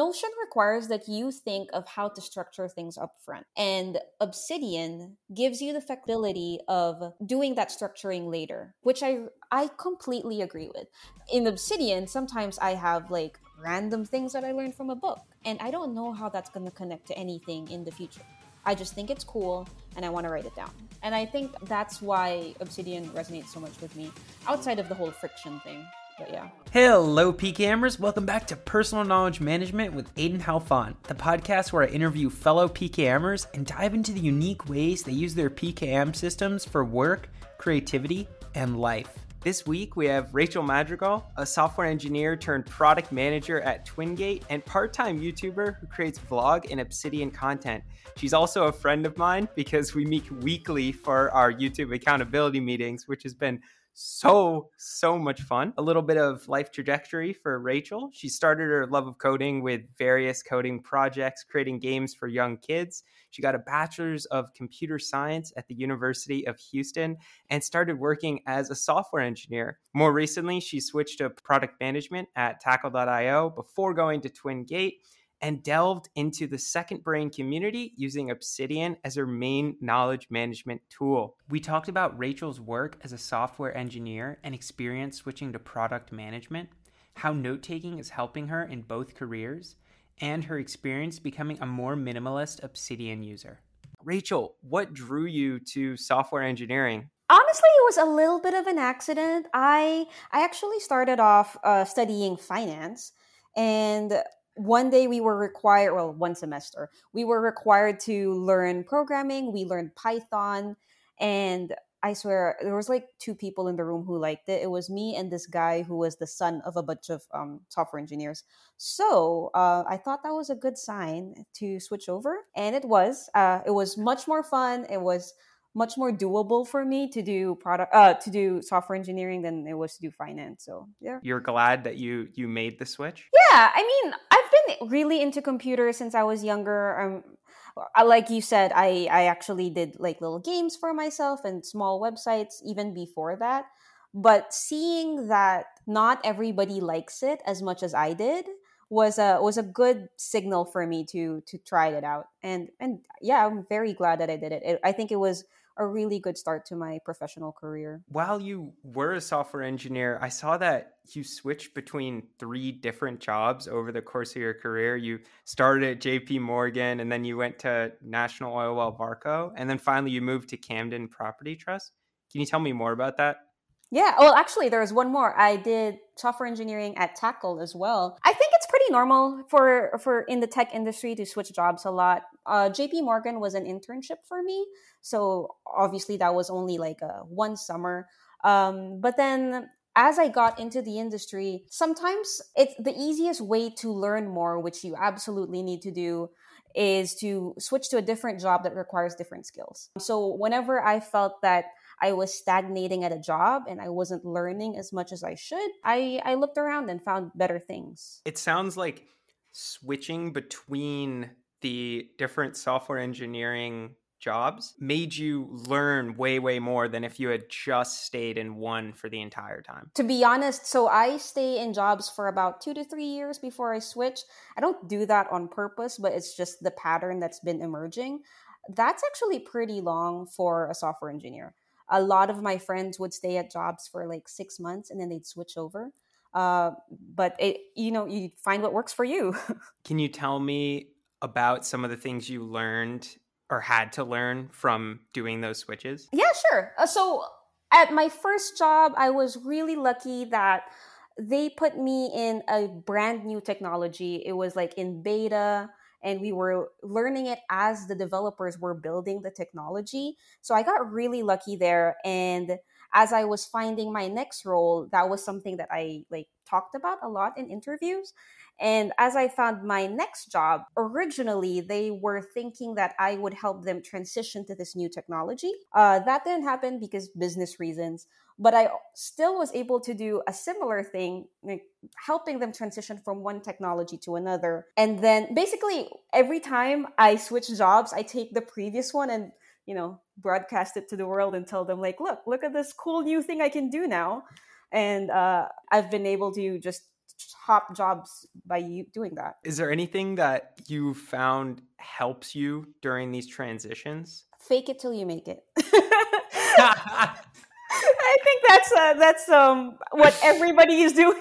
Notion requires that you think of how to structure things up front. And Obsidian gives you the flexibility of doing that structuring later, which I completely agree with. In Obsidian, sometimes I have like random things that I learned from a book, and I don't know how that's going to connect to anything in the future. I just think it's cool and I want to write it down. And I think that's why Obsidian resonates so much with me, outside of the whole friction thing. But yeah. Hello, PKMers. Welcome back to Personal Knowledge Management with Aiden Helfant, the podcast where I interview fellow PKMers and dive into the unique ways they use their PKM systems for work, creativity, and life. This week, we have Rachel Madrigal, a software engineer turned product manager at Twingate and part-time YouTuber who creates vlog and Obsidian content. She's also a friend of mine because we meet weekly for our YouTube accountability meetings, which has been so much fun. A little bit of life trajectory for Rachel. She started her love of coding with various coding projects, creating games for young kids. She got a bachelor's of computer science at the University of Houston and started working as a software engineer. More recently, she switched to product management at Tackle.io before going to Twingate and delved into the Second Brain community using Obsidian as her main knowledge management tool. We talked about Rachel's work as a software engineer and experience switching to product management, how note-taking is helping her in both careers, and her experience becoming a more minimalist Obsidian user. Rachel, what drew you to software engineering? Honestly, it was a little bit of an accident. I actually started off studying finance, and one day we were required, well, one semester, we were required to learn programming. We learned Python. And I swear, there was like two people in the room who liked it. It was me and this guy who was the son of a bunch of software engineers. So I thought that was a good sign to switch over. And it was much more fun. It was much more doable for me to do to do software engineering than it was to do finance. So yeah. You're glad that you made the switch? Yeah. I mean, I've been really into computers since I was younger. Like you said, I actually did like little games for myself and small websites even before that. But seeing that not everybody likes it as much as I did was a good signal for me to try it out. And yeah, I'm very glad that I did it. I think it was a really good start to my professional career. While you were a software engineer, I saw that you switched between three different jobs over the course of your career. You started at JP Morgan, and then you went to National Oil Well Barco, and then finally you moved to Camden Property Trust. Can you tell me more about that? Yeah, well, actually, there was one more. I did software engineering at Tackle as well. I think it's pretty normal for in the tech industry to switch jobs a lot. JP Morgan was an internship for me. So obviously that was only like one summer. But then as I got into the industry, sometimes it's the easiest way to learn more, which you absolutely need to do, is to switch to a different job that requires different skills. So whenever I felt that I was stagnating at a job and I wasn't learning as much as I should, I looked around and found better things. It sounds like switching between the different software engineering jobs made you learn way more than if you had just stayed in one for the entire time. To be honest, so I stay in jobs for about 2 to 3 years before I switch. I don't do that on purpose, but it's just the pattern that's been emerging. That's actually pretty long for a software engineer. A lot of my friends would stay at jobs for like 6 months and then they'd switch over. But you find what works for you. Can you tell me about some of the things you learned or had to learn from doing those switches? Yeah, sure. So at my first job, I was really lucky that they put me in a brand new technology. It was like in beta. And we were learning it as the developers were building the technology. So I got really lucky there. And as I was finding my next role, that was something that I like talked about a lot in interviews. And as I found my next job, originally, they were thinking that I would help them transition to this new technology. That didn't happen because business reasons. But I still was able to do a similar thing, like helping them transition from one technology to another. And then basically every time I switch jobs, I take the previous one and, broadcast it to the world and tell them like, look at this cool new thing I can do now. And I've been able to just top jobs by you doing that. Is there anything that you found helps you during these transitions? Fake it till you make it. I think that's what everybody is doing.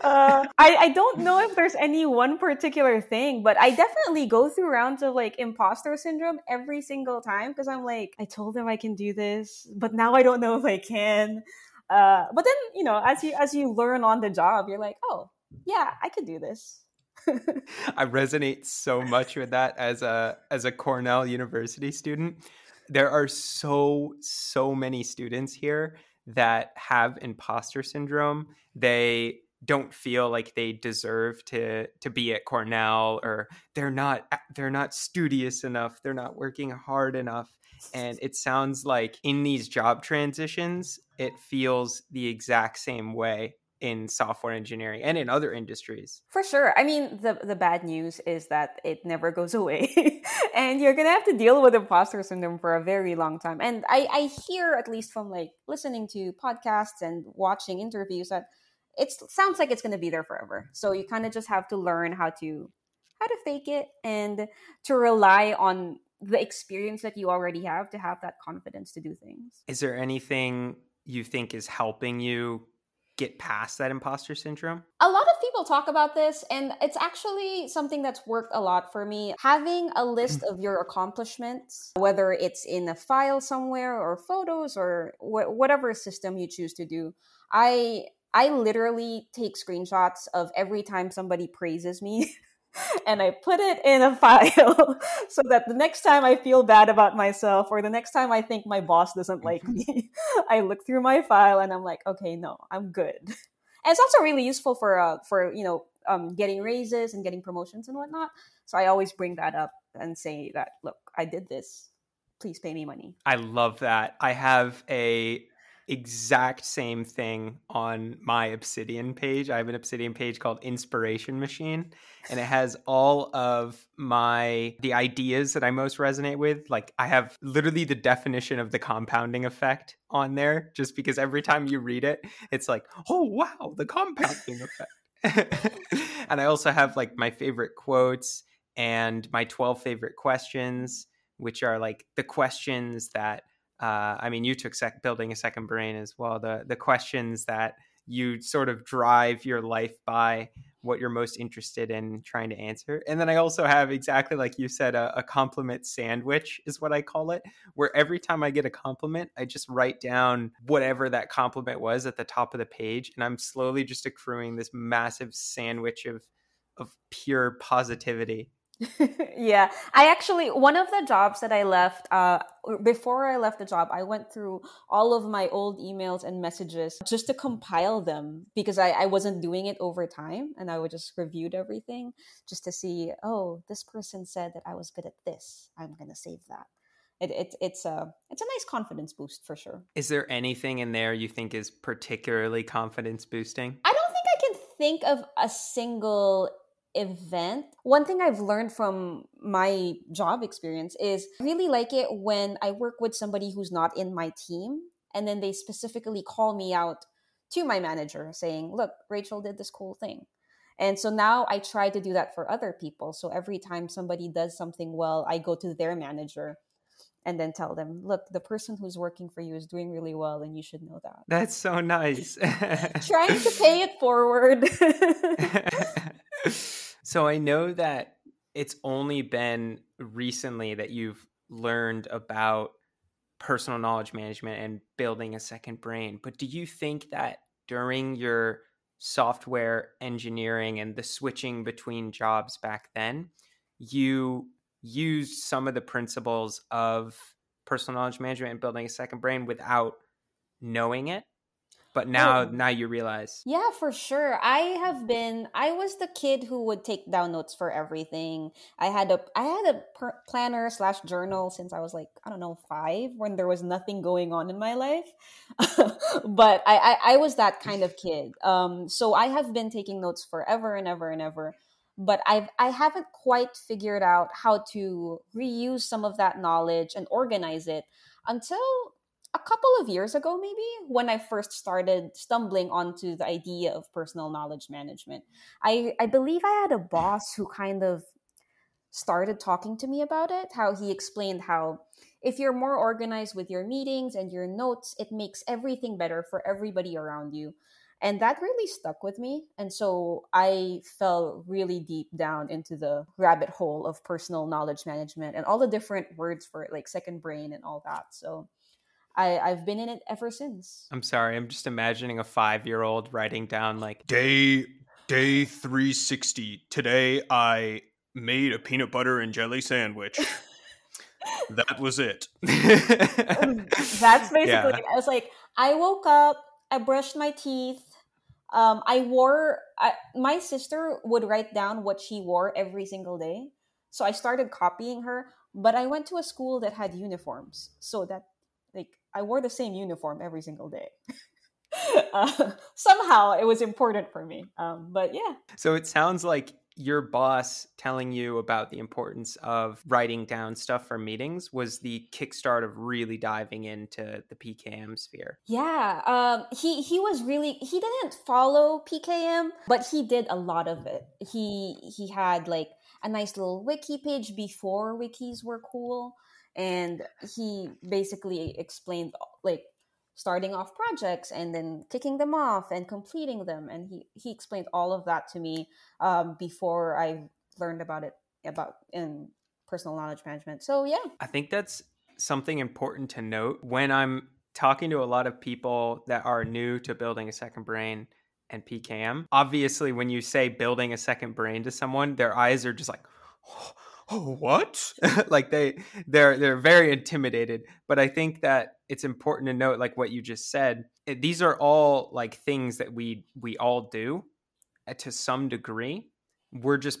I don't know if there's any one particular thing, but I definitely go through rounds of like imposter syndrome every single time because I'm like, I told them I can do this, but now I don't know if I can. But then, you know, as you learn on the job, you're like, oh, yeah, I could do this. I resonate so much with that as a Cornell University student. There are so many students here that have imposter syndrome. They don't feel like they deserve to be at Cornell, or they're not studious enough. They're not working hard enough. And it sounds like in these job transitions, it feels the exact same way in software engineering and in other industries. For sure. I mean, the bad news is that it never goes away. And you're going to have to deal with imposter syndrome for a very long time. And I hear, at least from like listening to podcasts and watching interviews, that it sounds like it's going to be there forever. So you kind of just have to learn how to fake it and to rely on the experience that you already have to have that confidence to do things. Is there anything you think is helping you get past that imposter syndrome? A lot of people talk about this, and it's actually something that's worked a lot for me. Having a list of your accomplishments, whether it's in a file somewhere or photos or whatever system you choose to do. I literally take screenshots of every time somebody praises me and I put it in a file so that the next time I feel bad about myself or the next time I think my boss doesn't like me, I look through my file and I'm like, okay, no, I'm good. And it's also really useful for getting raises and getting promotions and whatnot. So I always bring that up and say that, look, I did this. Please pay me money. I love that. I have a exact same thing on my Obsidian page. I have an Obsidian page called Inspiration Machine, and it has all of the ideas that I most resonate with. Like, I have literally the definition of the compounding effect on there, just because every time you read it, it's like, oh wow, the compounding effect. And I also have like my favorite quotes and my 12 favorite questions, which are like the questions that you took building a second brain as well. The questions that you sort of drive your life by, what you're most interested in trying to answer. And then I also have, exactly like you said, a compliment sandwich is what I call it, where every time I get a compliment, I just write down whatever that compliment was at the top of the page. And I'm slowly just accruing this massive sandwich of pure positivity. Yeah, I actually, one of the jobs that I left, before I left the job, I went through all of my old emails and messages just to compile them, because I wasn't doing it over time, and I would just reviewed everything just to see, oh, this person said that I was good at this. I'm going to save that. It's a nice confidence boost for sure. Is there anything in there you think is particularly confidence boosting? I don't think I can think of a single event. One thing I've learned from my job experience is I really like it when I work with somebody who's not in my team, and then they specifically call me out to my manager saying, look, Rachel did this cool thing. And so now I try to do that for other people. So every time somebody does something well, I go to their manager and then tell them, look, the person who's working for you is doing really well, and you should know that. That's so nice. Trying to pay it forward. So I know that it's only been recently that you've learned about personal knowledge management and building a second brain, but do you think that during your software engineering and the switching between jobs back then, you used some of the principles of personal knowledge management and building a second brain without knowing it? But now you realize. Yeah, for sure. I was the kid who would take down notes for everything. I had a planner / journal since I was like, I don't know, 5, when there was nothing going on in my life. But I was that kind of kid. So I have been taking notes forever and ever and ever. But I haven't quite figured out how to reuse some of that knowledge and organize it until a couple of years ago, maybe, when I first started stumbling onto the idea of personal knowledge management. I believe I had a boss who kind of started talking to me about it, how he explained how if you're more organized with your meetings and your notes, it makes everything better for everybody around you. And that really stuck with me. And so I fell really deep down into the rabbit hole of personal knowledge management and all the different words for it, like second brain and all that. So I've been in it ever since. I'm sorry. I'm just imagining a 5-year-old writing down like day 360. Today, I made a peanut butter and jelly sandwich. That was it. That's basically it. I was like, I woke up, I brushed my teeth. My sister would write down what she wore every single day. So I started copying her, but I went to a school that had uniforms. So that I wore the same uniform every single day. Somehow it was important for me. But yeah. So it sounds like your boss telling you about the importance of writing down stuff for meetings was the kickstart of really diving into the PKM sphere. Yeah. He was really, he didn't follow PKM, but he did a lot of it. He had like a nice little wiki page before wikis were cool. And he basically explained like starting off projects and then kicking them off and completing them. And he explained all of that to me before I learned about it, about in personal knowledge management. So yeah. I think that's something important to note when I'm talking to a lot of people that are new to building a second brain and PKM. Obviously, when you say building a second brain to someone, their eyes are just like, oh, what? Like they're very intimidated. But I think that it's important to note, like what you just said, these are all like things that we all do to some degree. We're just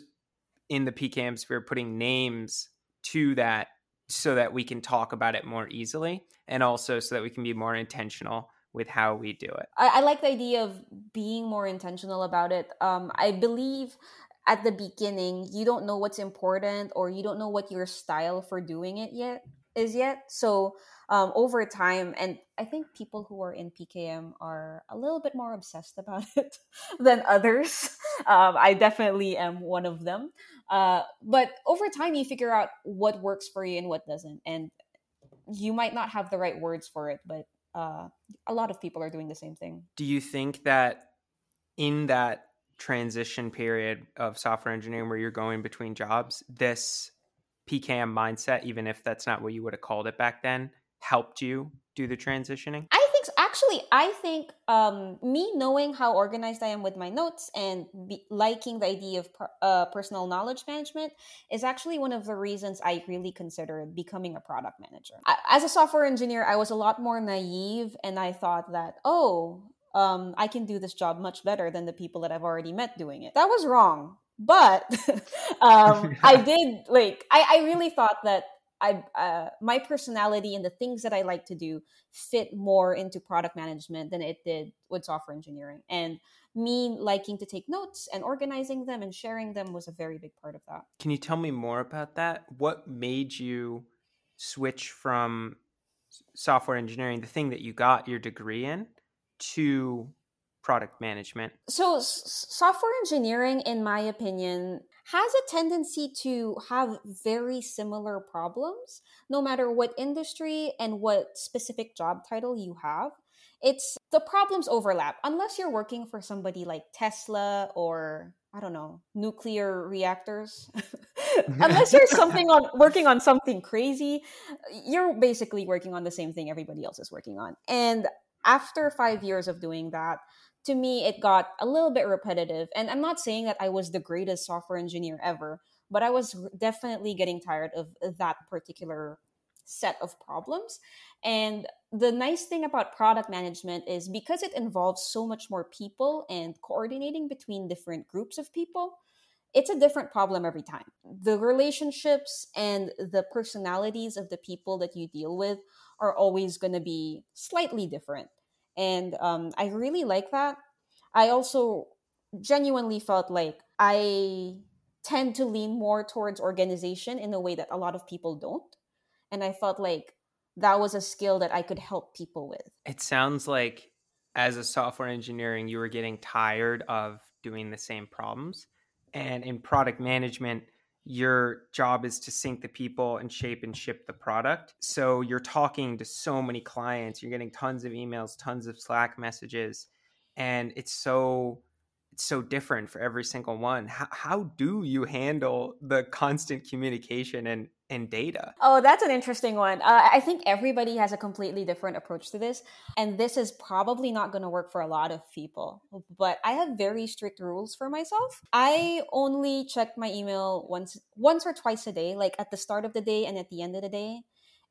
in the PKM sphere putting names to that so that we can talk about it more easily and also so that we can be more intentional with how we do it. I like the idea of being more intentional about it. I believe at the beginning, you don't know what's important or you don't know what your style for doing it is yet. So over time, and I think people who are in PKM are a little bit more obsessed about it than others. I definitely am one of them. But over time, you figure out what works for you and what doesn't. And you might not have the right words for it, but a lot of people are doing the same thing. Do you think that in that transition period of software engineering where you're going between jobs, this PKM mindset, even if that's not what you would have called it back then, helped you do the transitioning? I think so. Actually, I think me knowing how organized I am with my notes and liking the idea of personal knowledge management is actually one of the reasons I really considered becoming a product manager. As a software engineer, I was a lot more naive and I thought that, I can do this job much better than the people that I've already met doing it. That was wrong. But I really thought that my personality and the things that I like to do fit more into product management than it did with software engineering. And me liking to take notes and organizing them and sharing them was a very big part of that. Can you tell me more about that? What made you switch from software engineering, the thing that you got your degree in, to product management? So software engineering, in my opinion, has a tendency to have very similar problems, no matter what industry and what specific job title you have. It's the problems overlap, unless you're working for somebody like Tesla or, I don't know, nuclear reactors. Unless you're working on something crazy, you're basically working on the same thing everybody else is working on. And after 5 years of doing that, to me, it got a little bit repetitive. And I'm not saying that I was the greatest software engineer ever, but I was definitely getting tired of that particular set of problems. And the nice thing about product management is because it involves so much more people and coordinating between different groups of people, it's a different problem every time. The relationships and the personalities of the people that you deal with are always going to be slightly different. And I really like that. I also genuinely felt like I tend to lean more towards organization in a way that a lot of people don't. And I felt like that was a skill that I could help people with. It sounds like as a software engineering, you were getting tired of doing the same problems. And in product management, your job is to sync the people and shape and ship the product. So you're talking to so many clients, you're getting tons of emails, tons of Slack messages, and it's so different for every single one. How do you handle the constant communication and data? Oh, that's an interesting one. I think everybody has a completely different approach to this. And this is probably not going to work for a lot of people. But I have very strict rules for myself. I only check my email once or twice a day, like at the start of the day and at the end of the day.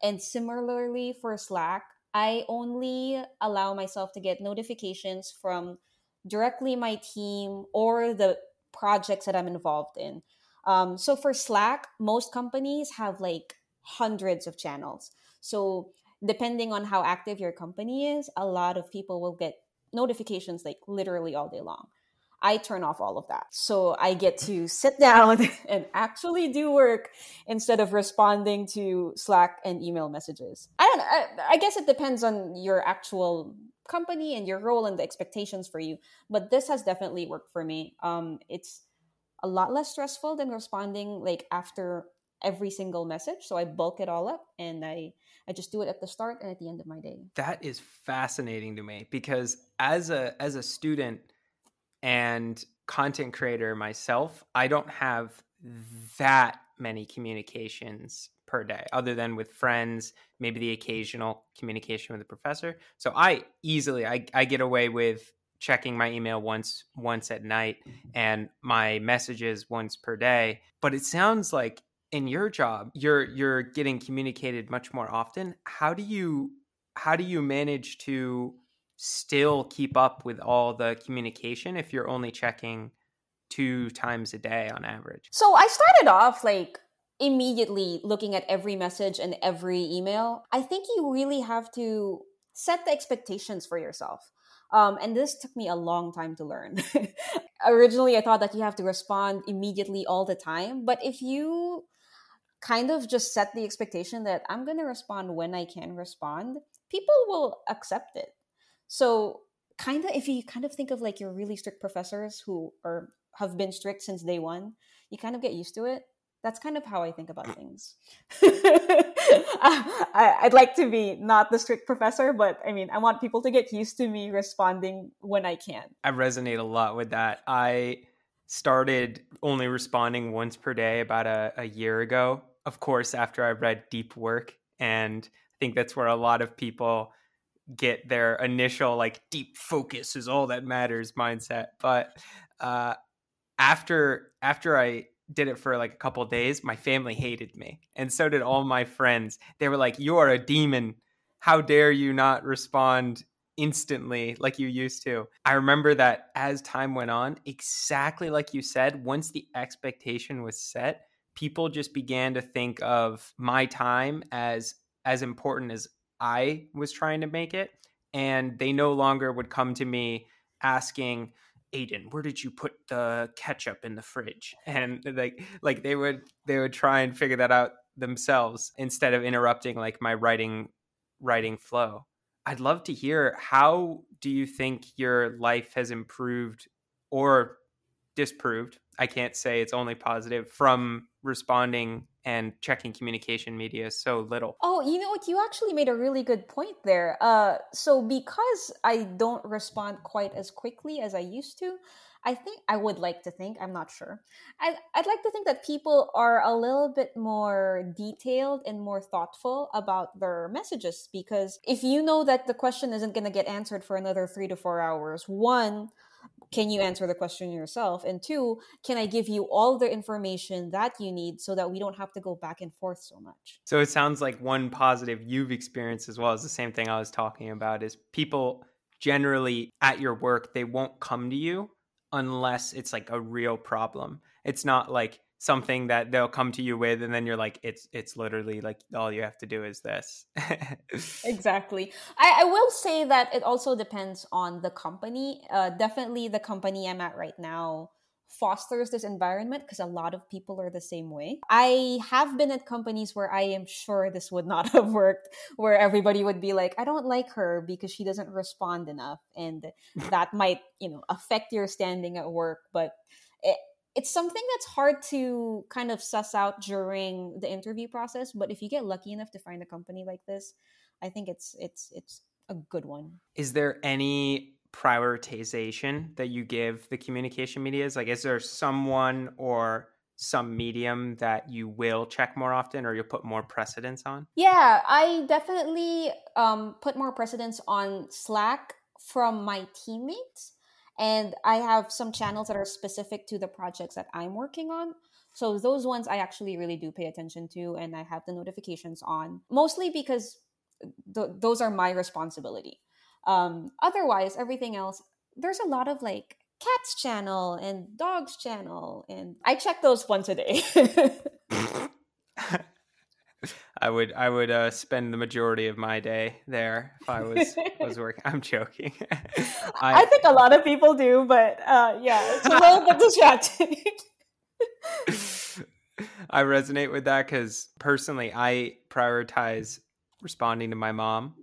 And similarly for Slack, I only allow myself to get notifications from directly my team or the projects that I'm involved in. So for Slack, most companies have like hundreds of channels. So depending on how active your company is, a lot of people will get notifications like literally all day long. I turn off all of that. So I get to sit down and actually do work instead of responding to Slack and email messages. I don't know. I guess it depends on your actual company and your role and the expectations for you. But this has definitely worked for me. It's a lot less stressful than responding like after every single message. So I bulk it all up and I just do it at the start and at the end of my day. That is fascinating to me because as a student and content creator myself, I don't have that many communications per day other than with friends, maybe the occasional communication with a professor. So I easily, I get away with checking my email once at night and my messages once per day. But it sounds like in your job, you're getting communicated much more often. How do you manage to still keep up with all the communication if you're only checking 2 times a day on average? So I started off like immediately looking at every message and every email. I think you really have to set the expectations for yourself. And this took me a long time to learn. Originally, I thought that you have to respond immediately all the time. But if you kind of just set the expectation that I'm going to respond when I can respond, people will accept it. So kind of, if you kind of think of like your really strict professors who have been strict since day one, you kind of get used to it. That's kind of how I think about things. I'd like to be not the strict professor, but I mean, I want people to get used to me responding when I can. I resonate a lot with that. I started only responding once per day about a year ago, of course, after I read Deep Work. And I think that's where a lot of people get their initial like deep focus is all that matters mindset. But after I did it for like a couple of days, my family hated me. And so did all my friends. They were like, you are a demon. How dare you not respond instantly like you used to? I remember that as time went on, exactly like you said, once the expectation was set, people just began to think of my time as important as I was trying to make it. And they no longer would come to me asking, Aiden, where did you put the ketchup in the fridge? And like they would try and figure that out themselves instead of interrupting like my writing flow. I'd love to hear, how do you think your life has improved or disproved? I can't say it's only positive from responding and checking communication media so little. Oh, you know what? You actually made a really good point there. So because I don't respond quite as quickly as I used to, I think I would like to think, I'm not sure. I'd like to think that people are a little bit more detailed and more thoughtful about their messages, because if you know that the question isn't going to get answered for another 3 to 4 hours, one, can you answer the question yourself? And two, can I give you all the information that you need so that we don't have to go back and forth so much? So it sounds like one positive you've experienced as well as the same thing I was talking about is people generally at your work, they won't come to you unless it's like a real problem. It's not like something that they'll come to you with and then you're like, it's literally like all you have to do is this. Exactly. I will say that it also depends on the company. Definitely the company I'm at right now fosters this environment, because a lot of people are the same way. I have been at companies where I am sure this would not have worked, where everybody would be like, I don't like her because she doesn't respond enough. And that might, you know, affect your standing at work. But it's something that's hard to kind of suss out during the interview process. But if you get lucky enough to find a company like this, I think it's a good one. Is there any prioritization that you give the communication medias? Like, is there someone or some medium that you will check more often, or you'll put more precedence on? Yeah, I definitely put more precedence on Slack from my teammates. And I have some channels that are specific to the projects that I'm working on. So those ones I actually really do pay attention to, and I have the notifications on, mostly because those are my responsibility. Otherwise, everything else, there's a lot of like cats channel and dogs channel, and I check those once a day. I would spend the majority of my day there if I was working. I'm joking. I think a lot of people do, but yeah, it's a little bit distracting. I resonate with that because personally, I prioritize responding to my mom,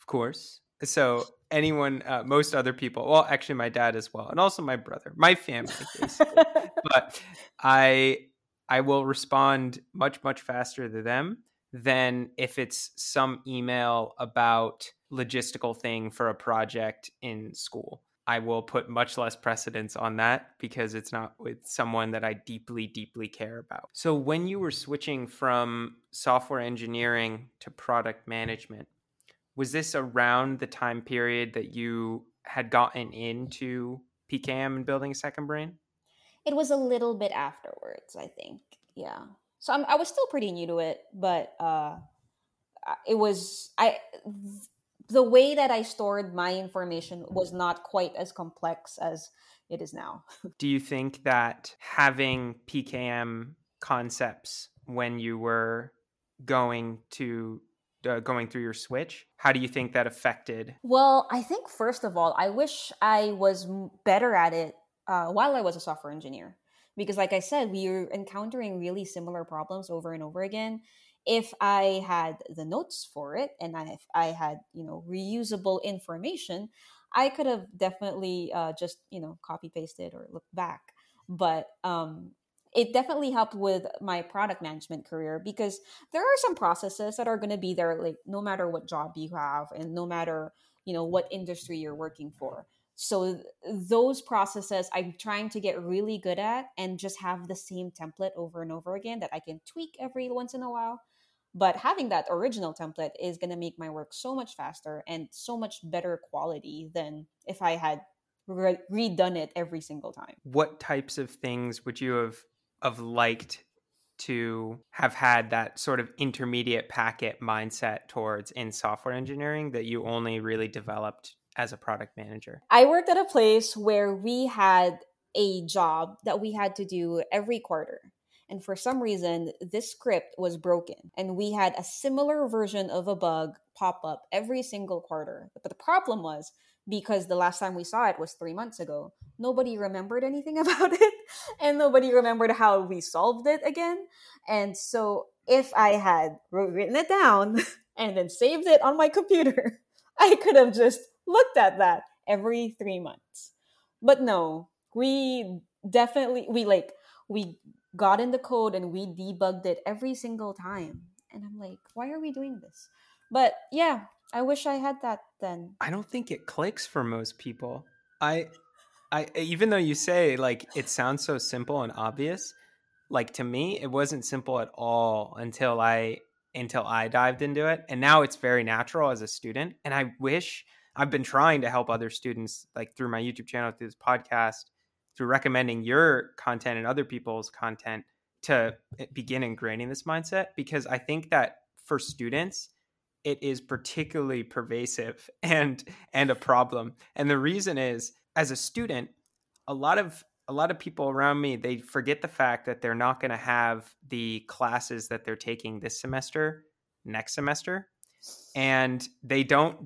of course. So anyone, most other people, well, actually my dad as well, and also my brother, my family, basically. But I will respond much, much faster to them than if it's some email about logistical thing for a project in school. I will put much less precedence on that because it's not with someone that I deeply, deeply care about. So when you were switching from software engineering to product management, was this around the time period that you had gotten into PKM and building a second brain? It was a little bit afterwards, I think. Yeah. So I was still pretty new to it, but the way that I stored my information was not quite as complex as it is now. Do you think that having PKM concepts when you were going through your switch, how do you think that affected? Well, I think first of all, I wish I was better at it while I was a software engineer, because like I said, we were encountering really similar problems over and over again. If I had the notes for it and I had, reusable information, I could have definitely just, copy pasted or looked back. But it definitely helped with my product management career, because there are some processes that are going to be there, like no matter what job you have and no matter, what industry you're working for. So those processes I'm trying to get really good at and just have the same template over and over again that I can tweak every once in a while. But having that original template is going to make my work so much faster and so much better quality than if I had redone it every single time. What types of things would you have liked to have had that sort of intermediate packet mindset towards in software engineering that you only really developed as a product manager? I worked at a place where we had a job that we had to do every quarter. And for some reason, this script was broken. And we had a similar version of a bug pop up every single quarter. But the problem was, because the last time we saw it was 3 months ago, nobody remembered anything about it. And nobody remembered how we solved it again. And so if I had written it down and then saved it on my computer, I could have just looked at that every 3 months. But no, we got in the code and we debugged it every single time. And I'm like, why are we doing this? But yeah, I wish I had that then. I don't think it clicks for most people. I even though you say like it sounds so simple and obvious, like to me it wasn't simple at all until I dived into it. And now it's very natural as a student. And I wish I've been trying to help other students, like through my YouTube channel, through this podcast, through recommending your content and other people's content, to begin ingraining this mindset, because I think that for students, it is particularly pervasive and a problem. And the reason is, as a student, a lot of people around me, they forget the fact that they're not going to have the classes that they're taking this semester, next semester, and they don't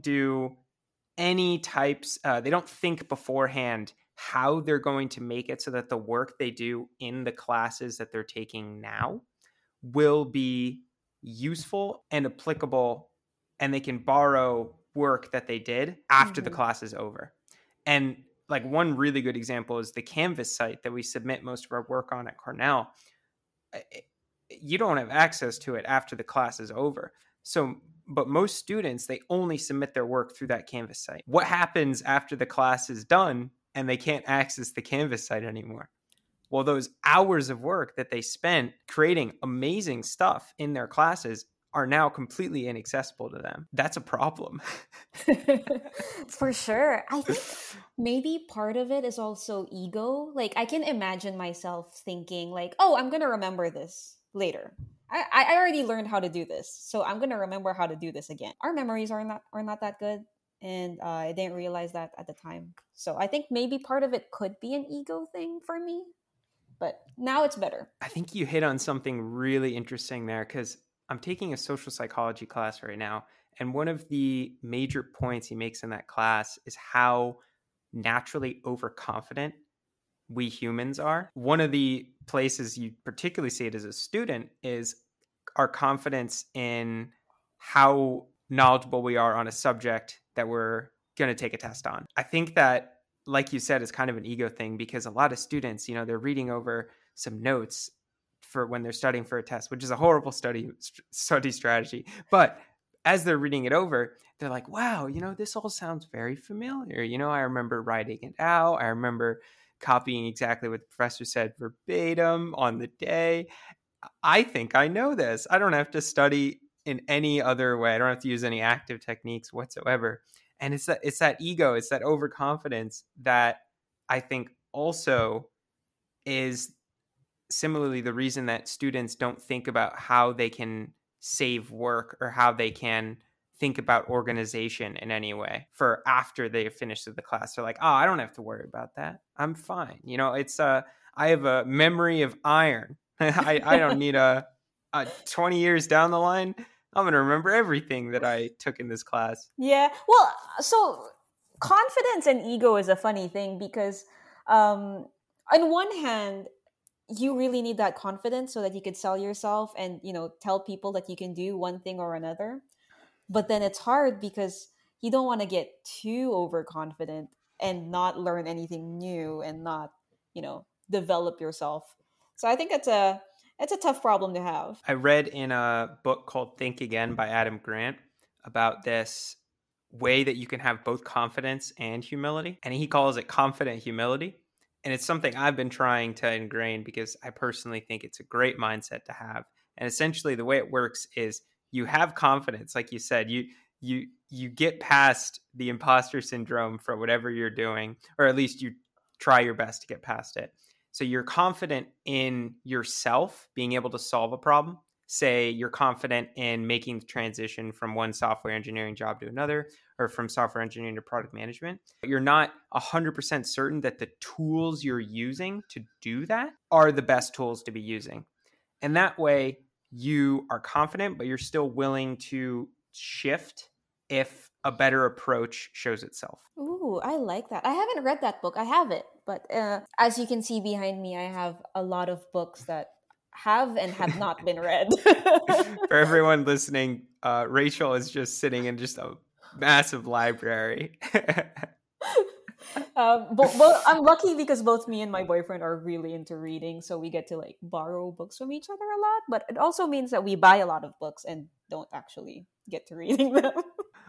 think beforehand how they're going to make it so that the work they do in the classes that they're taking now will be useful and applicable, and they can borrow work that they did after the class is over. And like one really good example is the Canvas site that we submit most of our work on at Cornell. You don't have access to it after the class is over. So, but most students, they only submit their work through that Canvas site. What happens after the class is done and they can't access the Canvas site anymore? Well, those hours of work that they spent creating amazing stuff in their classes are now completely inaccessible to them. That's a problem. For sure. I think maybe part of it is also ego. Like I can imagine myself thinking like, oh, I'm going to remember this later. I already learned how to do this, so I'm going to remember how to do this again. Our memories are not that good. And I didn't realize that at the time. So I think maybe part of it could be an ego thing for me, but now it's better. I think you hit on something really interesting there, because I'm taking a social psychology class right now. And one of the major points he makes in that class is how naturally overconfident we humans are. One of the places you particularly see it as a student is our confidence in how knowledgeable we are on a subject that we're going to take a test on. I think that, like you said, is kind of an ego thing, because a lot of students, you know, they're reading over some notes for when they're studying for a test, which is a horrible study strategy. But as they're reading it over, they're like, wow, you know, this all sounds very familiar. You know, I remember writing it out. I remember copying exactly what the professor said verbatim on the day. I think I know this. I don't have to study in any other way. I don't have to use any active techniques whatsoever. And it's that ego, it's that overconfidence that I think also is similarly the reason that students don't think about how they can save work or how they can think about organization in any way for after they finish the class. They're like, oh, I don't have to worry about that. I'm fine. You know, it's I have a memory of iron. I don't need 20 years down the line. I'm going to remember everything that I took in this class. Yeah. Well, so confidence and ego is a funny thing, because on one hand, you really need that confidence so that you could sell yourself and, you know, tell people that you can do one thing or another. But then it's hard because you don't want to get too overconfident and not learn anything new and not, you know, develop yourself. So I think that's a tough problem to have. I read in a book called Think Again by Adam Grant about this way that you can have both confidence and humility. And he calls it confident humility. And it's something I've been trying to ingrain because I personally think it's a great mindset to have. And essentially the way it works is you have confidence. Like you said, you get past the imposter syndrome for whatever you're doing, or at least you try your best to get past it. So you're confident in yourself being able to solve a problem. Say you're confident in making the transition from one software engineering job to another, or from software engineering to product management. But you're not 100% certain that the tools you're using to do that are the best tools to be using. And that way you are confident, but you're still willing to shift if a better approach shows itself. Ooh, I like that. I haven't read that book. I have it. But as you can see behind me, I have a lot of books that have and have not been read. For everyone listening, Rachel is just sitting in just a massive library. But I'm lucky because both me and my boyfriend are really into reading. So we get to like borrow books from each other a lot. But it also means that we buy a lot of books and don't actually get to reading them.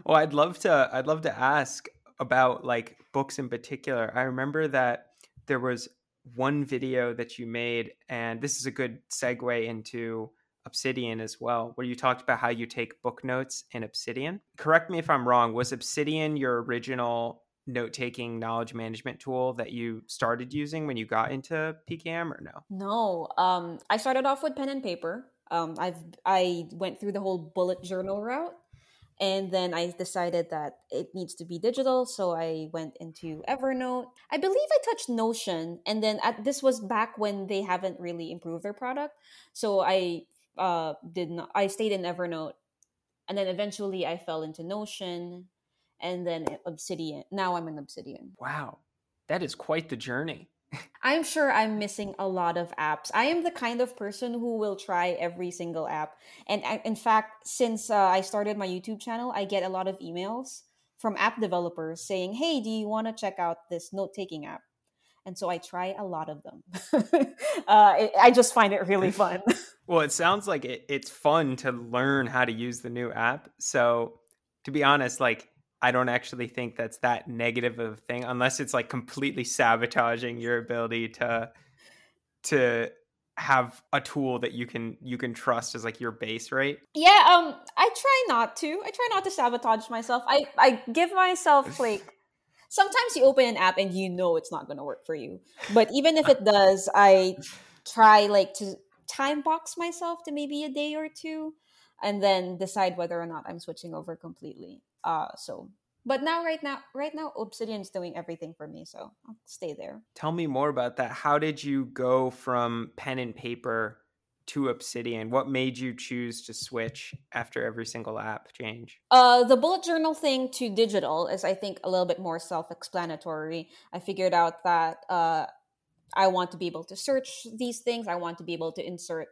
Well, I'd love to ask about like books in particular. I remember that there was one video that you made, and this is a good segue into Obsidian as well, where you talked about how you take book notes in Obsidian. Correct me if I'm wrong. Was Obsidian your original note-taking knowledge management tool that you started using when you got into PKM, or no? No. I started off with pen and paper. I went through the whole bullet journal route. And then I decided that it needs to be digital, so I went into Evernote. I believe I touched Notion, and then this was back when they haven't really improved their product. So I stayed in Evernote, and then eventually I fell into Notion, and then Obsidian. Now I'm in Obsidian. Wow. That is quite the journey. I'm sure I'm missing a lot of apps. I am the kind of person who will try every single app. And in fact, since I started my YouTube channel, I get a lot of emails from app developers saying, hey, do you want to check out this note-taking app? And so I try a lot of them. I just find it really fun. Well, it sounds like it's fun to learn how to use the new app. So to be honest, like, I don't actually think that's that negative of a thing, unless it's like completely sabotaging your ability to have a tool that you can trust as like your base, right? Yeah, I try not to sabotage myself. I give myself like, sometimes you open an app and you know it's not going to work for you. But even if it does, I try like to time box myself to maybe a day or two and then decide whether or not I'm switching over completely. But now Obsidian's doing everything for me, so I'll stay there. Tell me more about that. How did you go from pen and paper to Obsidian? What made you choose to switch after every single app change? The bullet journal thing to digital is, I think, a little bit more self-explanatory. I figured out that I want to be able to search these things. I want to be able to insert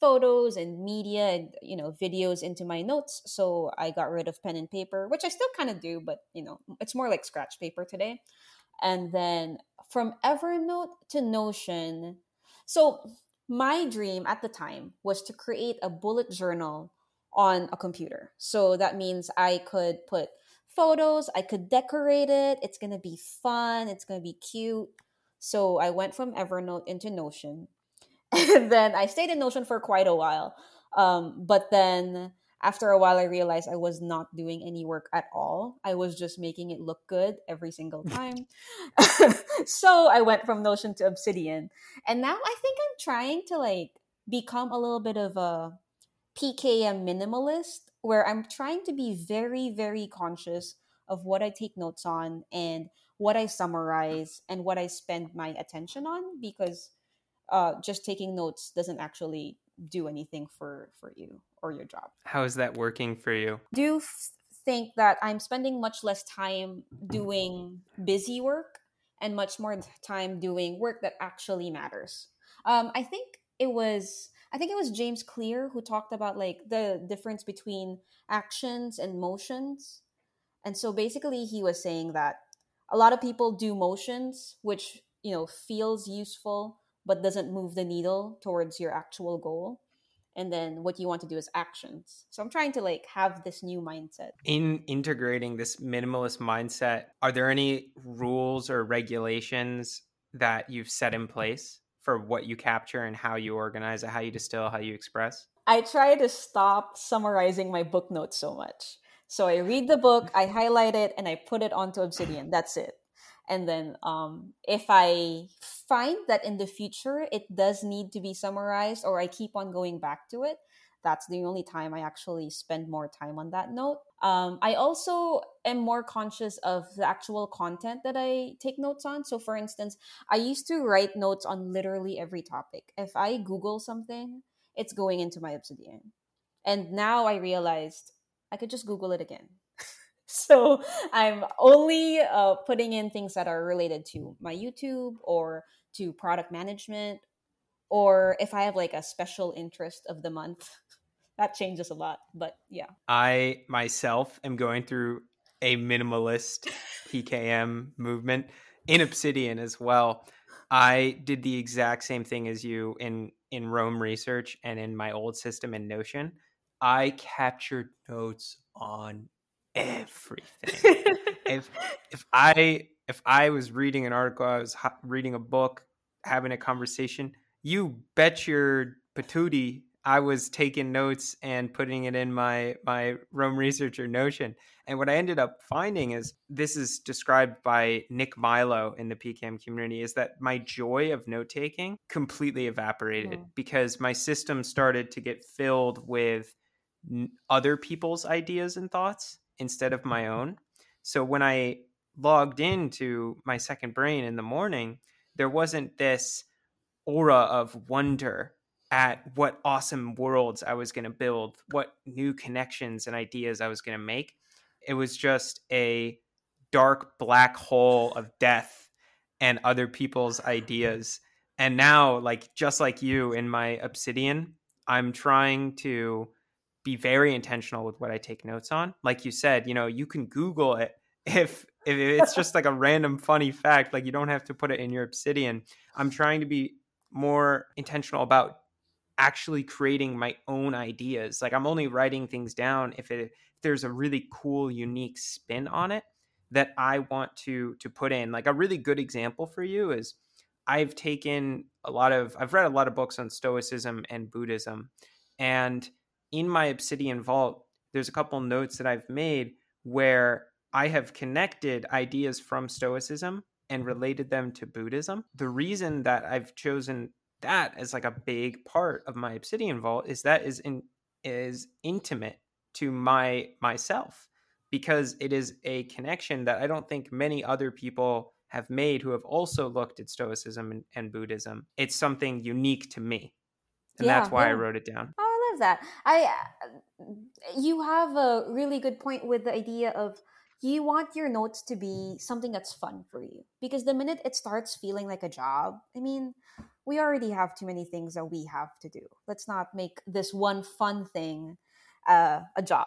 photos and media and, you know, videos into my notes. So I got rid of pen and paper, which I still kind of do, but, you know, it's more like scratch paper today. And then from Evernote to Notion. So my dream at the time was to create a bullet journal on a computer. So that means I could put photos, I could decorate it. It's going to be fun. It's going to be cute. So I went from Evernote into Notion. And then I stayed in Notion for quite a while. But then after a while, I realized I was not doing any work at all. I was just making it look good every single time. So I went from Notion to Obsidian. And now I think I'm trying to like become a little bit of a PKM minimalist, where I'm trying to be very, very conscious of what I take notes on and what I summarize and what I spend my attention on, because just taking notes doesn't actually do anything for you or your job. How is that working for you? I do think that I'm spending much less time doing busy work and much more time doing work that actually matters. I think it was James Clear who talked about like the difference between actions and motions. And so basically he was saying that a lot of people do motions, which, you know, feels useful, but doesn't move the needle towards your actual goal. And then what you want to do is actions. So I'm trying to like have this new mindset. In integrating this minimalist mindset, are there any rules or regulations that you've set in place for what you capture and how you organize it, how you distill, how you express? I try to stop summarizing my book notes so much. So I read the book, I highlight it, and I put it onto Obsidian. That's it. And then if I find that in the future it does need to be summarized or I keep on going back to it, that's the only time I actually spend more time on that note. I also am more conscious of the actual content that I take notes on. So for instance, I used to write notes on literally every topic. If I Google something, it's going into my Obsidian. And now I realized I could just Google it again. So I'm only putting in things that are related to my YouTube or to product management, or if I have like a special interest of the month. That changes a lot, but yeah. I myself am going through a minimalist PKM movement in Obsidian as well. I did the exact same thing as you in Roam Research and in my old system in Notion. I captured notes on everything. If I was reading an article, I was reading a book, having a conversation, you bet your patootie I was taking notes and putting it in my Roam Research or Notion. And what I ended up finding is, this is described by Nick Milo in the PKM community, is that my joy of note-taking completely evaporated because my system started to get filled with other people's ideas and thoughts instead of my own. So when I logged into my second brain in the morning, there wasn't this aura of wonder at what awesome worlds I was going to build, what new connections and ideas I was going to make. It was just a dark black hole of death. and other people's ideas. And now, like, just like you in my Obsidian, I'm trying to be very intentional with what I take notes on. Like you said, you know, you can Google it if it's just like a random funny fact, like you don't have to put it in your Obsidian. I'm trying to be more intentional about actually creating my own ideas. Like I'm only writing things down if there's a really cool, unique spin on it that I want to put in. Like a really good example for you is I've read a lot of books on Stoicism and Buddhism. And in my Obsidian vault, there's a couple notes that I've made where I have connected ideas from Stoicism and related them to Buddhism. The reason that I've chosen that as like a big part of my Obsidian vault is that is intimate to myself, because it is a connection that I don't think many other people have made who have also looked at Stoicism and Buddhism. It's something unique to me. And that's why I wrote it down. Oh, I love that. You have a really good point with the idea of you want your notes to be something that's fun for you. Because the minute it starts feeling like a job, I mean, we already have too many things that we have to do. Let's not make this one fun thing a job.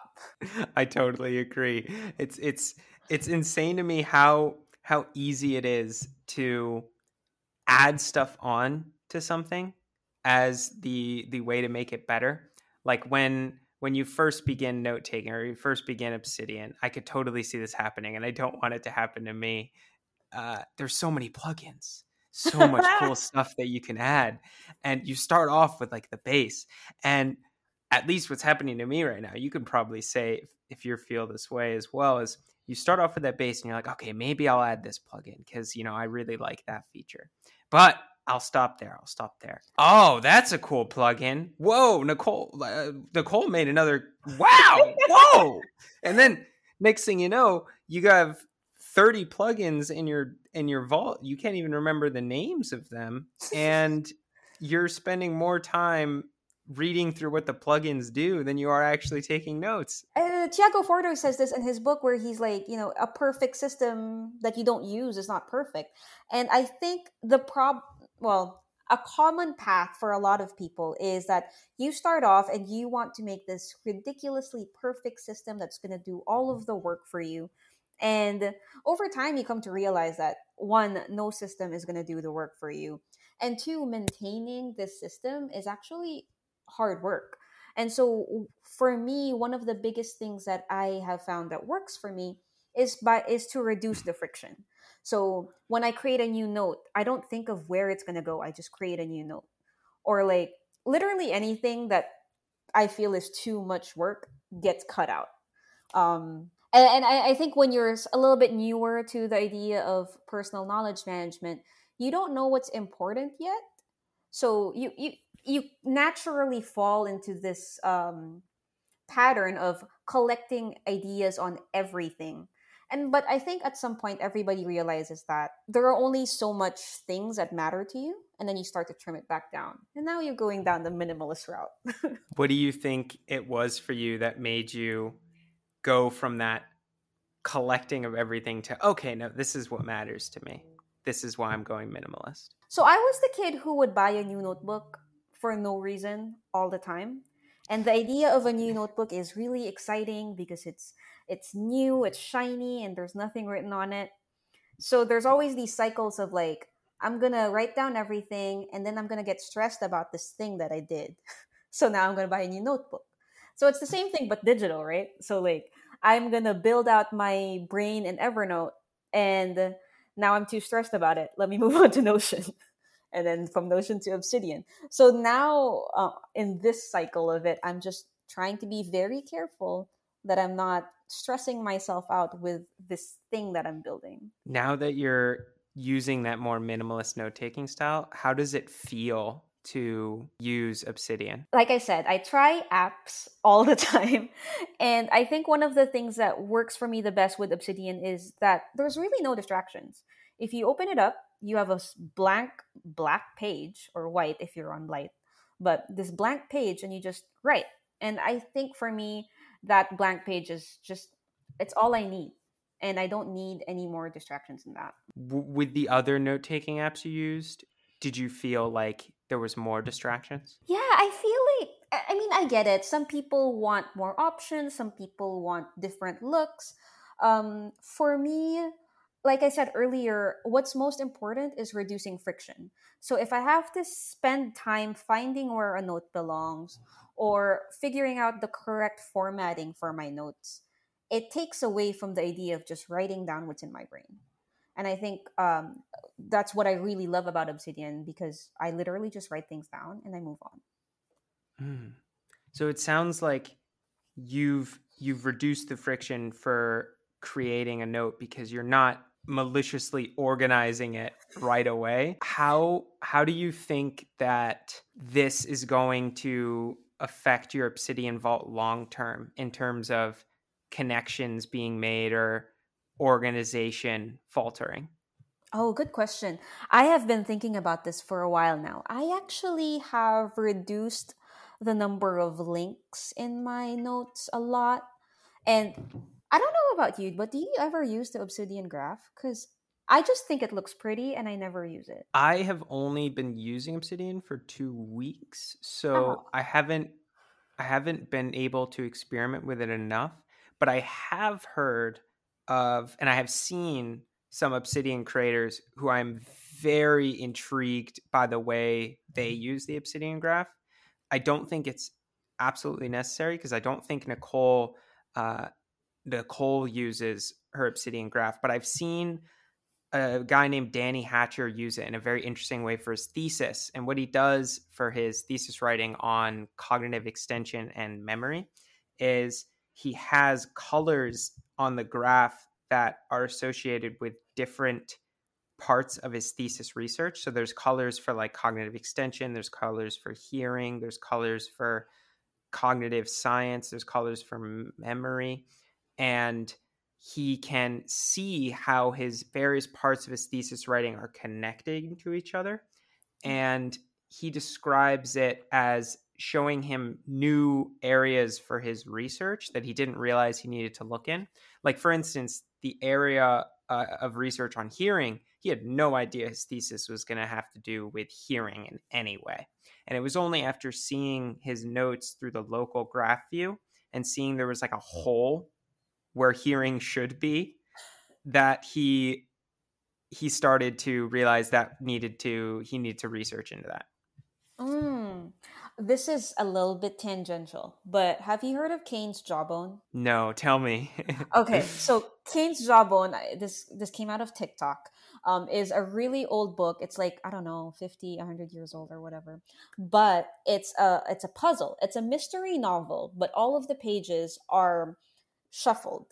I totally agree. It's insane to me how easy it is to add stuff on to something as the way to make it better. Like when you first begin note taking or you first begin Obsidian, I could totally see this happening, and I don't want it to happen to me. There's so many plugins, so much cool stuff that you can add, and you start off with like the base. And at least what's happening to me right now, you could probably say if you feel this way as well, is you start off with that base and you're like, okay, maybe I'll add this plugin because, you know, I really like that feature. But I'll stop there. Oh, that's a cool plugin. Whoa, Nicole made another. Wow. Whoa. And then next thing you know, you have 30 plugins in your vault. You can't even remember the names of them. And you're spending more time reading through what the plugins do than you are actually taking notes. Tiago Forte says this in his book where he's like, you know, a perfect system that you don't use is not perfect. And I think a common path for a lot of people is that you start off and you want to make this ridiculously perfect system that's going to do all of the work for you. And over time, you come to realize that one, no system is going to do the work for you. And two, maintaining this system is actually hard work. And so for me, one of the biggest things that I have found that works for me is to reduce the friction. So when I create a new note, I don't think of where it's going to go. I just create a new note, or like literally anything that I feel is too much work gets cut out. And I think when you're a little bit newer to the idea of personal knowledge management, you don't know what's important yet. So you naturally fall into this pattern of collecting ideas on everything. But I think at some point, everybody realizes that there are only so much things that matter to you, and then you start to trim it back down. And now you're going down the minimalist route. What do you think it was for you that made you go from that collecting of everything to, okay, no, this is what matters to me. This is why I'm going minimalist. So I was the kid who would buy a new notebook for no reason all the time. And the idea of a new notebook is really exciting because it's new, it's shiny, and there's nothing written on it. So there's always these cycles of like, I'm going to write down everything, and then I'm going to get stressed about this thing that I did. So now I'm going to buy a new notebook. So it's the same thing, but digital, right? So like, I'm going to build out my brain in Evernote, and now I'm too stressed about it. Let me move on to Notion. And then from Notion to Obsidian. So now in this cycle of it, I'm just trying to be very careful that I'm not stressing myself out with this thing that I'm building. Now that you're using that more minimalist note-taking style, how does it feel to use Obsidian? Like I said, I try apps all the time. And I think one of the things that works for me the best with Obsidian is that there's really no distractions. If you open it up, you have a blank black page, or white if you're on light, but this blank page, and you just write. And I think for me, that blank page is just, it's all I need. And I don't need any more distractions than that. With the other note-taking apps you used, did you feel like there was more distractions? Yeah, I get it. Some people want more options. Some people want different looks. For me, like I said earlier, what's most important is reducing friction. So if I have to spend time finding where a note belongs or figuring out the correct formatting for my notes, it takes away from the idea of just writing down what's in my brain. And I think that's what I really love about Obsidian, because I literally just write things down and I move on. Mm. So it sounds like you've reduced the friction for creating a note because you're not maliciously organizing it right away. How do you think that this is going to affect your Obsidian Vault long-term in terms of connections being made or organization faltering? Oh, good question. I have been thinking about this for a while now. I actually have reduced the number of links in my notes a lot. And I don't know about you, but do you ever use the Obsidian graph? Because I just think it looks pretty and I never use it. I have only been using Obsidian for 2 weeks, so I haven't been able to experiment with it enough. But I have heard of, and I have seen some Obsidian creators who I'm very intrigued by the way they use the Obsidian graph. I don't think it's absolutely necessary because I don't think Nicole uses her Obsidian graph, but I've seen a guy named Danny Hatcher use it in a very interesting way for his thesis. And what he does for his thesis writing on cognitive extension and memory is he has colors on the graph that are associated with different parts of his thesis research. So there's colors for like cognitive extension, there's colors for hearing, there's colors for cognitive science, there's colors for memory. And he can see how his various parts of his thesis writing are connecting to each other. And he describes it as showing him new areas for his research that he didn't realize he needed to look in. Like, for instance, the area of research on hearing, he had no idea his thesis was going to have to do with hearing in any way. And it was only after seeing his notes through the local graph view and seeing there was like a hole where hearing should be that he started to realize that he needed to research into that. Mm. This is a little bit tangential, but have you heard of Cain's Jawbone? No, tell me. Okay, so Cain's Jawbone, this came out of TikTok, is a really old book. It's like, I don't know, 50, 100 years old or whatever. But it's a puzzle. It's a mystery novel, but all of the pages are shuffled.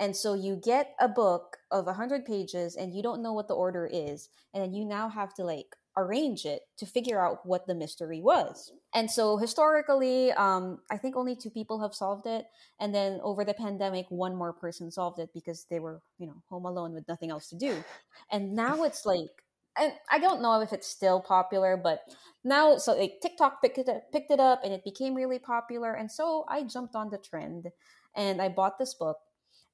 And so you get a book of 100 pages and you don't know what the order is. And then you now have to like arrange it to figure out what the mystery was. And so historically, I think only 2 people have solved it. And then over the pandemic, 1 more person solved it because they were, home alone with nothing else to do. And now it's like, and I don't know if it's still popular, but now, so like TikTok picked it up and it became really popular. And so I jumped on the trend and I bought this book.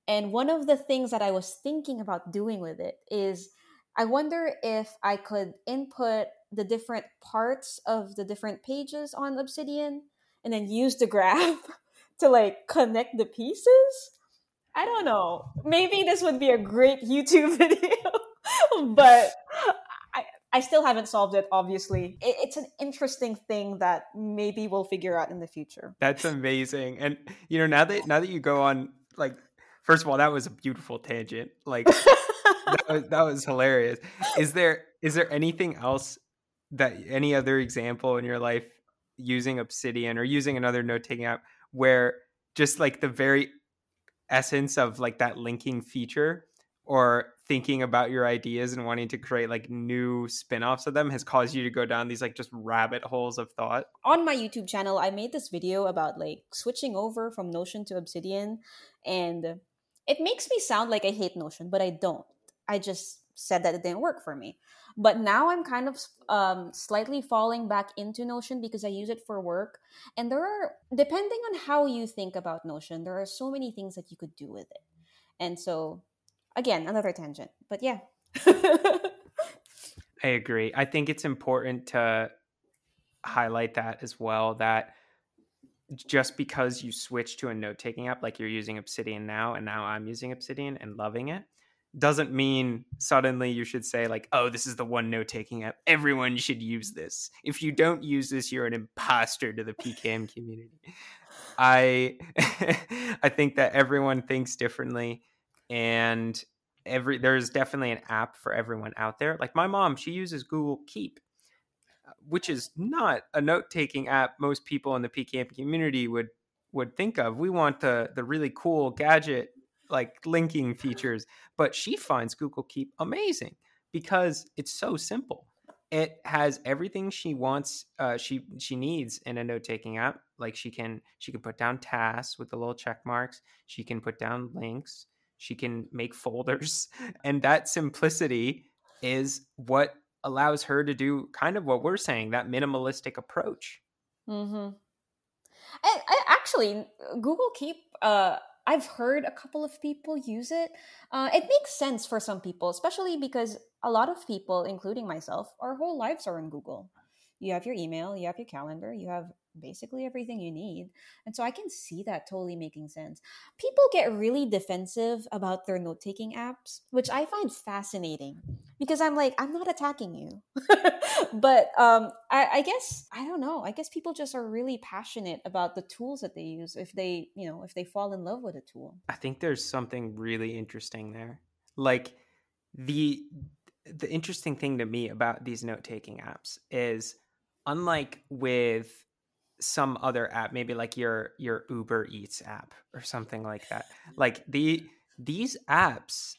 And one of the things that I was thinking about doing with it is I wonder if I could input the different parts of the different pages on Obsidian and then use the graph to like connect the pieces. I don't know. Maybe this would be a great YouTube video, but I still haven't solved it, obviously. It's an interesting thing that maybe we'll figure out in the future. That's amazing. And now that you go on, like, first of all, that was a beautiful tangent. Like that was hilarious. Is there anything else, that any other example in your life using Obsidian or using another note-taking app where just like the very essence of like that linking feature or thinking about your ideas and wanting to create like new spin-offs of them has caused you to go down these like just rabbit holes of thought? On my YouTube channel, I made this video about like switching over from Notion to Obsidian, and it makes me sound like I hate Notion, but I don't. I just said that it didn't work for me. But now I'm kind of slightly falling back into Notion because I use it for work. And there are, depending on how you think about Notion, there are so many things that you could do with it. And so Again, another tangent, but yeah. I agree. I think it's important to highlight that as well, that just because you switch to a note-taking app, like you're using Obsidian now, and now I'm using Obsidian and loving it, doesn't mean suddenly you should say like, oh, this is the one note-taking app. Everyone should use this. If you don't use this, you're an imposter to the PKM community. I think that everyone thinks differently, and there's definitely an app for everyone out there. Like my mom, she uses Google Keep, which is not a note-taking app most people in the PKM community would think of. We want the really cool gadget, like linking features, but she finds Google Keep amazing because it's so simple. It has everything she wants, she needs in a note-taking app. Like she can put down tasks with the little check marks. She can put down links. She can make folders. And that simplicity is what allows her to do kind of what we're saying, that minimalistic approach. Mm-hmm. I actually, Google Keep, I've heard a couple of people use it. It makes sense for some people, especially because a lot of people, including myself, our whole lives are on Google. You have your email, you have your calendar, you have basically everything you need. And so I can see that totally making sense. People get really defensive about their note-taking apps, which I find fascinating because I'm like, I'm not attacking you. But I guess, I don't know. I guess people just are really passionate about the tools that they use if they fall in love with a tool. I think there's something really interesting there. Like the interesting thing to me about these note-taking apps is, unlike with some other app, maybe like your Uber Eats app or something like that, like these apps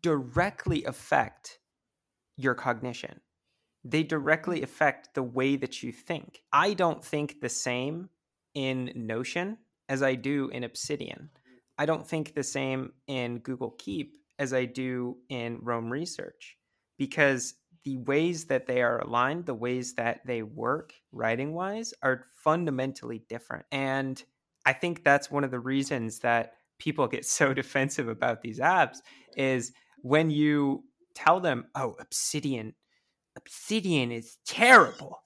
directly affect your cognition. They directly affect the way that you think. I don't think the same in Notion as I do in Obsidian. I don't think the same in Google Keep as I do in Roam Research, because the ways that they are aligned, the ways that they work writing-wise are fundamentally different. And I think that's one of the reasons that people get so defensive about these apps, is when you tell them, oh, Obsidian is terrible.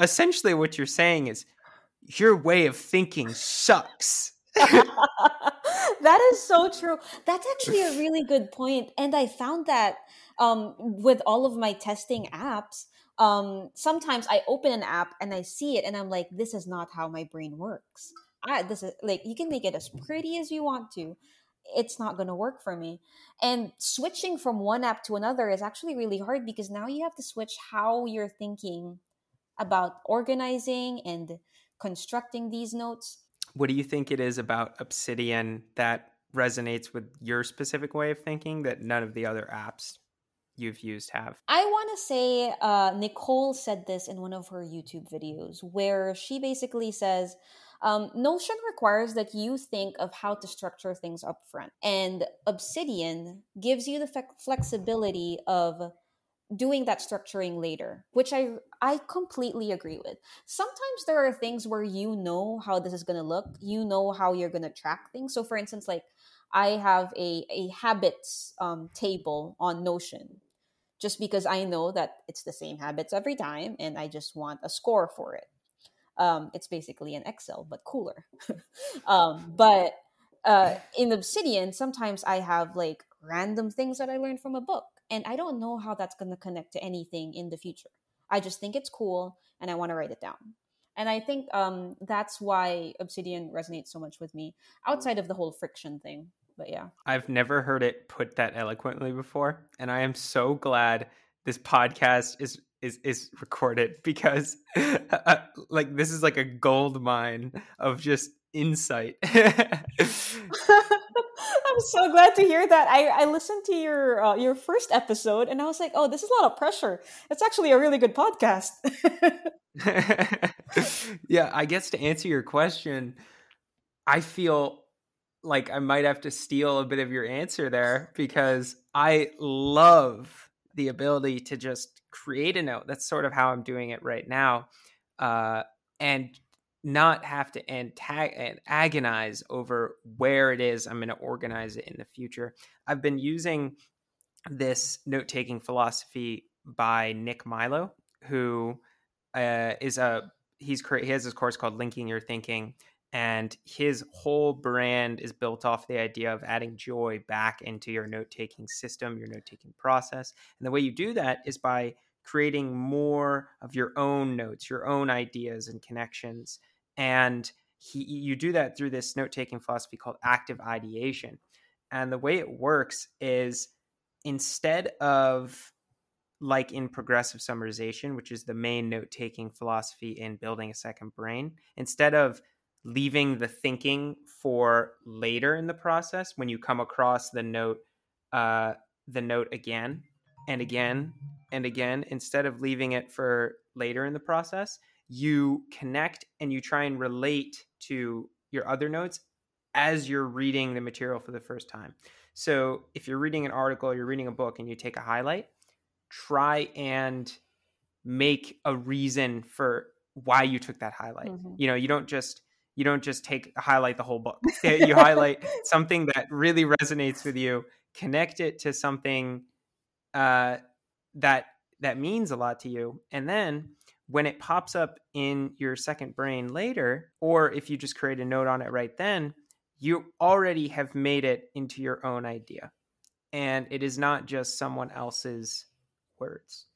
Essentially what you're saying is, your way of thinking sucks. That is so true. That's actually a really good point. And I found that with all of my testing apps, sometimes I open an app and I see it and I'm like, this is not how my brain works. This is like, you can make it as pretty as you want to. It's not going to work for me. And switching from one app to another is actually really hard, because now you have to switch how you're thinking about organizing and constructing these notes. What do you think it is about Obsidian that resonates with your specific way of thinking that none of the other apps you've used have? I want to say Nicole said this in one of her YouTube videos, where she basically says, Notion requires that you think of how to structure things up front. And Obsidian gives you the flexibility of doing that structuring later, which I completely agree with. Sometimes there are things where you know how this is going to look, you know how you're going to track things. So for instance, like I have a habits table on Notion, just because I know that it's the same habits every time and I just want a score for it. It's basically an Excel, but cooler. But in Obsidian, sometimes I have like random things that I learned from a book. And I don't know how that's going to connect to anything in the future. I just think it's cool and I want to write it down. And I think that's why Obsidian resonates so much with me, outside of the whole friction thing. But yeah. I've never heard it put that eloquently before. And I am so glad this podcast is recorded, because like this is like a gold mine of just insight. I'm so glad to hear that. I listened to your first episode and I was like, oh, this is a lot of pressure. It's actually a really good podcast. Yeah, I guess to answer your question, I feel like I might have to steal a bit of your answer there, because I love the ability to just create a note. That's sort of how I'm doing it right now. And not have to agonize over where it is I'm going to organize it in the future. I've been using this note-taking philosophy by Nick Milo, who he has this course called Linking Your Thinking, and his whole brand is built off the idea of adding joy back into your note-taking system, your note-taking process. And the way you do that is by creating more of your own notes, your own ideas and connections. And you do that through this note-taking philosophy called active ideation. And the way it works is, instead of, like in progressive summarization, which is the main note-taking philosophy in building a second brain, instead of leaving the thinking for later in the process, when you come across the note again and again and again, instead of leaving it for later in the process, you connect and you try and relate to your other notes as you're reading the material for the first time. So if you're reading an article, you're reading a book, and you take a highlight, try and make a reason for why you took that highlight. Mm-hmm. You know, you don't just highlight the whole book. You highlight something that really resonates with you, connect it to something that means a lot to you. And then when it pops up in your second brain later, or if you just create a note on it right then, you already have made it into your own idea. And it is not just someone else's words.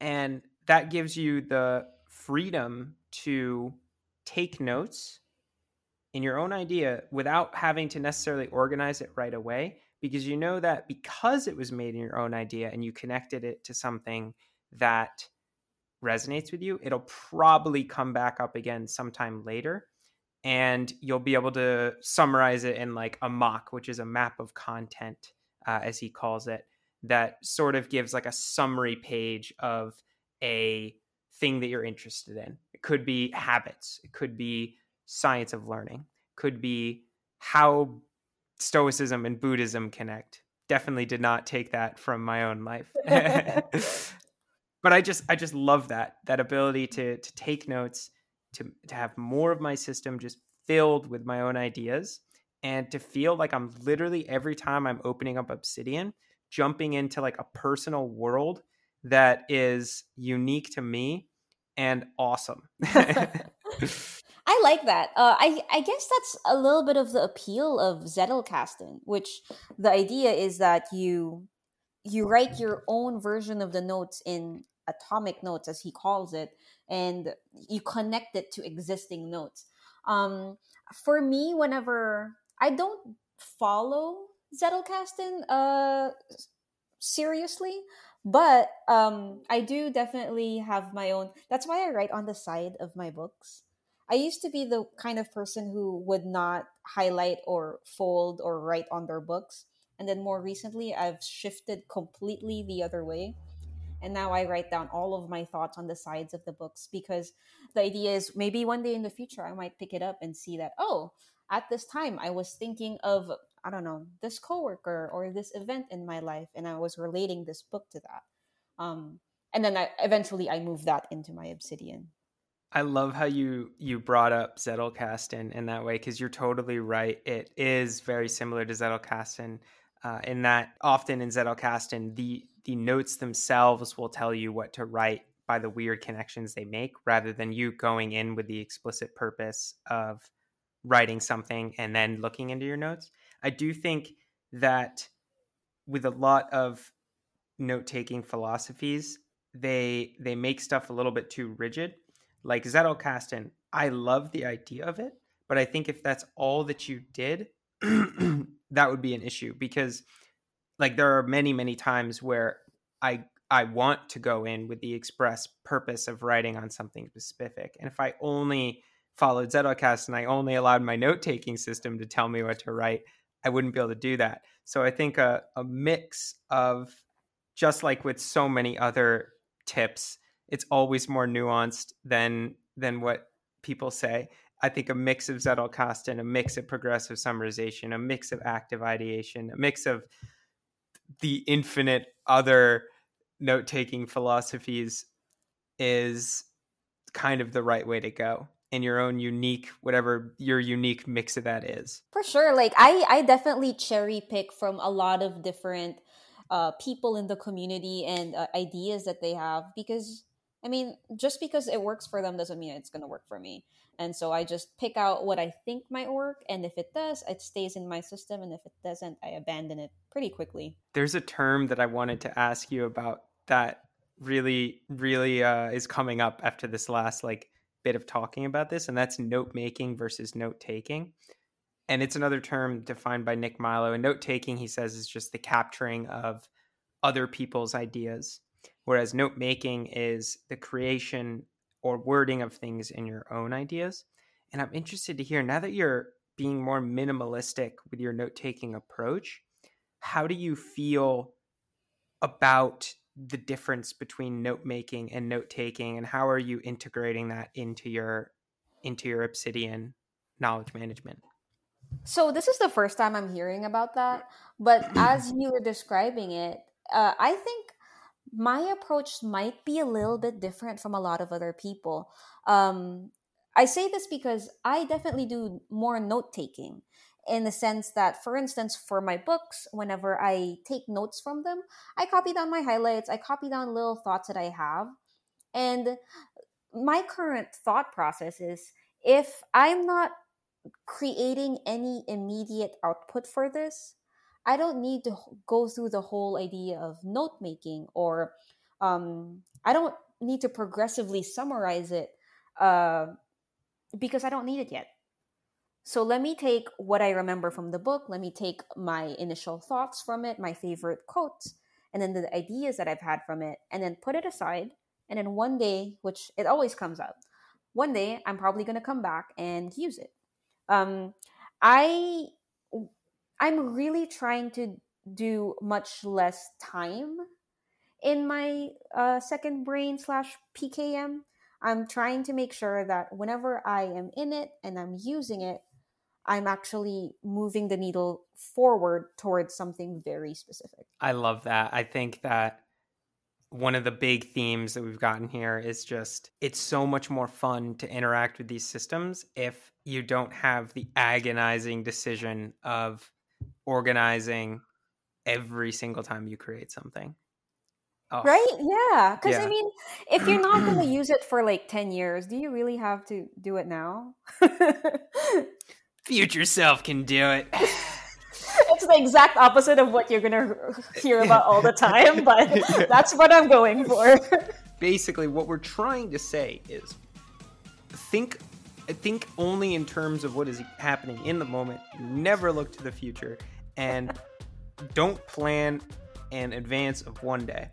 And that gives you the freedom to take notes in your own idea without having to necessarily organize it right away, because you know that because it was made in your own idea and you connected it to something that resonates with you, it'll probably come back up again sometime later, and you'll be able to summarize it in like a mock, which is a map of content, as he calls it, that sort of gives like a summary page of a thing that you're interested in. It could be habits. It could be science of learning. Could be how Stoicism and Buddhism connect. Definitely did not take that from my own life. But I just love that ability to take notes, to have more of my system just filled with my own ideas, and to feel like I'm literally, every time I'm opening up Obsidian, jumping into like a personal world that is unique to me and awesome. I like that. I guess that's a little bit of the appeal of Zettelkasten, which the idea is that you write your own version of the notes in atomic notes, as he calls it, and you connect it to existing notes. For me, whenever I don't follow Zettelkasten seriously, but I do definitely have my own. That's why I write on the side of my books. I used to be the kind of person who would not highlight or fold or write on their books. And then more recently, I've shifted completely the other way. And now I write down all of my thoughts on the sides of the books, because the idea is maybe one day in the future, I might pick it up and see that, oh, at this time, I was thinking of, I don't know, this coworker or this event in my life, and I was relating this book to that. And then I eventually moved that into my Obsidian. I love how you brought up Zettelkasten in that way, because you're totally right. It is very similar to Zettelkasten in that often in Zettelkasten, the notes themselves will tell you what to write by the weird connections they make, rather than you going in with the explicit purpose of writing something and then looking into your notes. I do think that with a lot of note-taking philosophies, they make stuff a little bit too rigid. Like Zettelkasten, I love the idea of it, but I think if that's all that you did, that would be an issue, because like there are many, many times where I want to go in with the express purpose of writing on something specific. And if I only followed Zettelkasten, I only allowed my note-taking system to tell me what to write, I wouldn't be able to do that. So I think a mix of, just like with so many other tips, it's always more nuanced than what people say. I think a mix of Zettelkasten, a mix of progressive summarization, a mix of active ideation, a mix of the infinite other note-taking philosophies is kind of the right way to go. and your own unique, whatever your unique mix of that is. For sure. Like I definitely cherry pick from a lot of different people in the community and ideas that they have, because I mean, just because it works for them doesn't mean it's going to work for me. And so I just pick out what I think might work. And if it does, it stays in my system. And if it doesn't, I abandon it pretty quickly. There's a term that I wanted to ask you about that really, really is coming up after this last bit of talking about this. And that's note making versus note taking. And it's another term defined by Nick Milo. And note taking, he says, is just the capturing of other people's ideas. Whereas note making is the creation or wording of things in your own ideas. And I'm interested to hear, now that you're being more minimalistic with your note taking approach, how do you feel about the difference between note making and note taking? And how are you integrating that into your Obsidian knowledge management? So this is the first time I'm hearing about that. But as you were describing it, I think my approach might be a little bit different from a lot of other people. I say this because I definitely do more note-taking in the sense that, for instance, for my books, whenever I take notes from them, I copy down my highlights, I copy down little thoughts that I have. And my current thought process is, if I'm not creating any immediate output for this, I don't need to go through the whole idea of note making, or I don't need to progressively summarize it because I don't need it yet. So let me take what I remember from the book. Let me take my initial thoughts from it, my favorite quotes, and then the ideas that I've had from it, and then put it aside. And then one day, which it always comes up, one day I'm probably going to come back and use it. I'm really trying to do much less time in my second brain /PKM. I'm trying to make sure that whenever I am in it and I'm using it, I'm actually moving the needle forward towards something very specific. I love that. I think that one of the big themes that we've gotten here is just, it's so much more fun to interact with these systems if you don't have the agonizing decision of organizing every single time you create something. Oh. Right? Yeah. Because I mean, if you're not going to use it for 10 years, do you really have to do it now? Future self can do it. It's the exact opposite of what you're going to hear about all the time, but that's what I'm going for. Basically, what we're trying to say is think only in terms of what is happening in the moment. Never look to the future, and don't plan in advance of one day.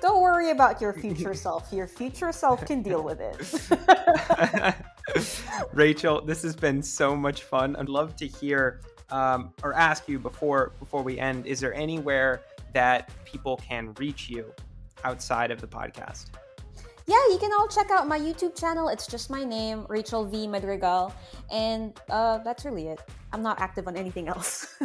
Don't worry about your future self. Your future self can deal with it. Rachel, this has been so much fun. I'd love to hear or ask you before we end, is there anywhere that people can reach you outside of the podcast? Yeah, you can all check out my YouTube channel. It's just my name, Rachel V. Madrigal. And that's really it. I'm not active on anything else.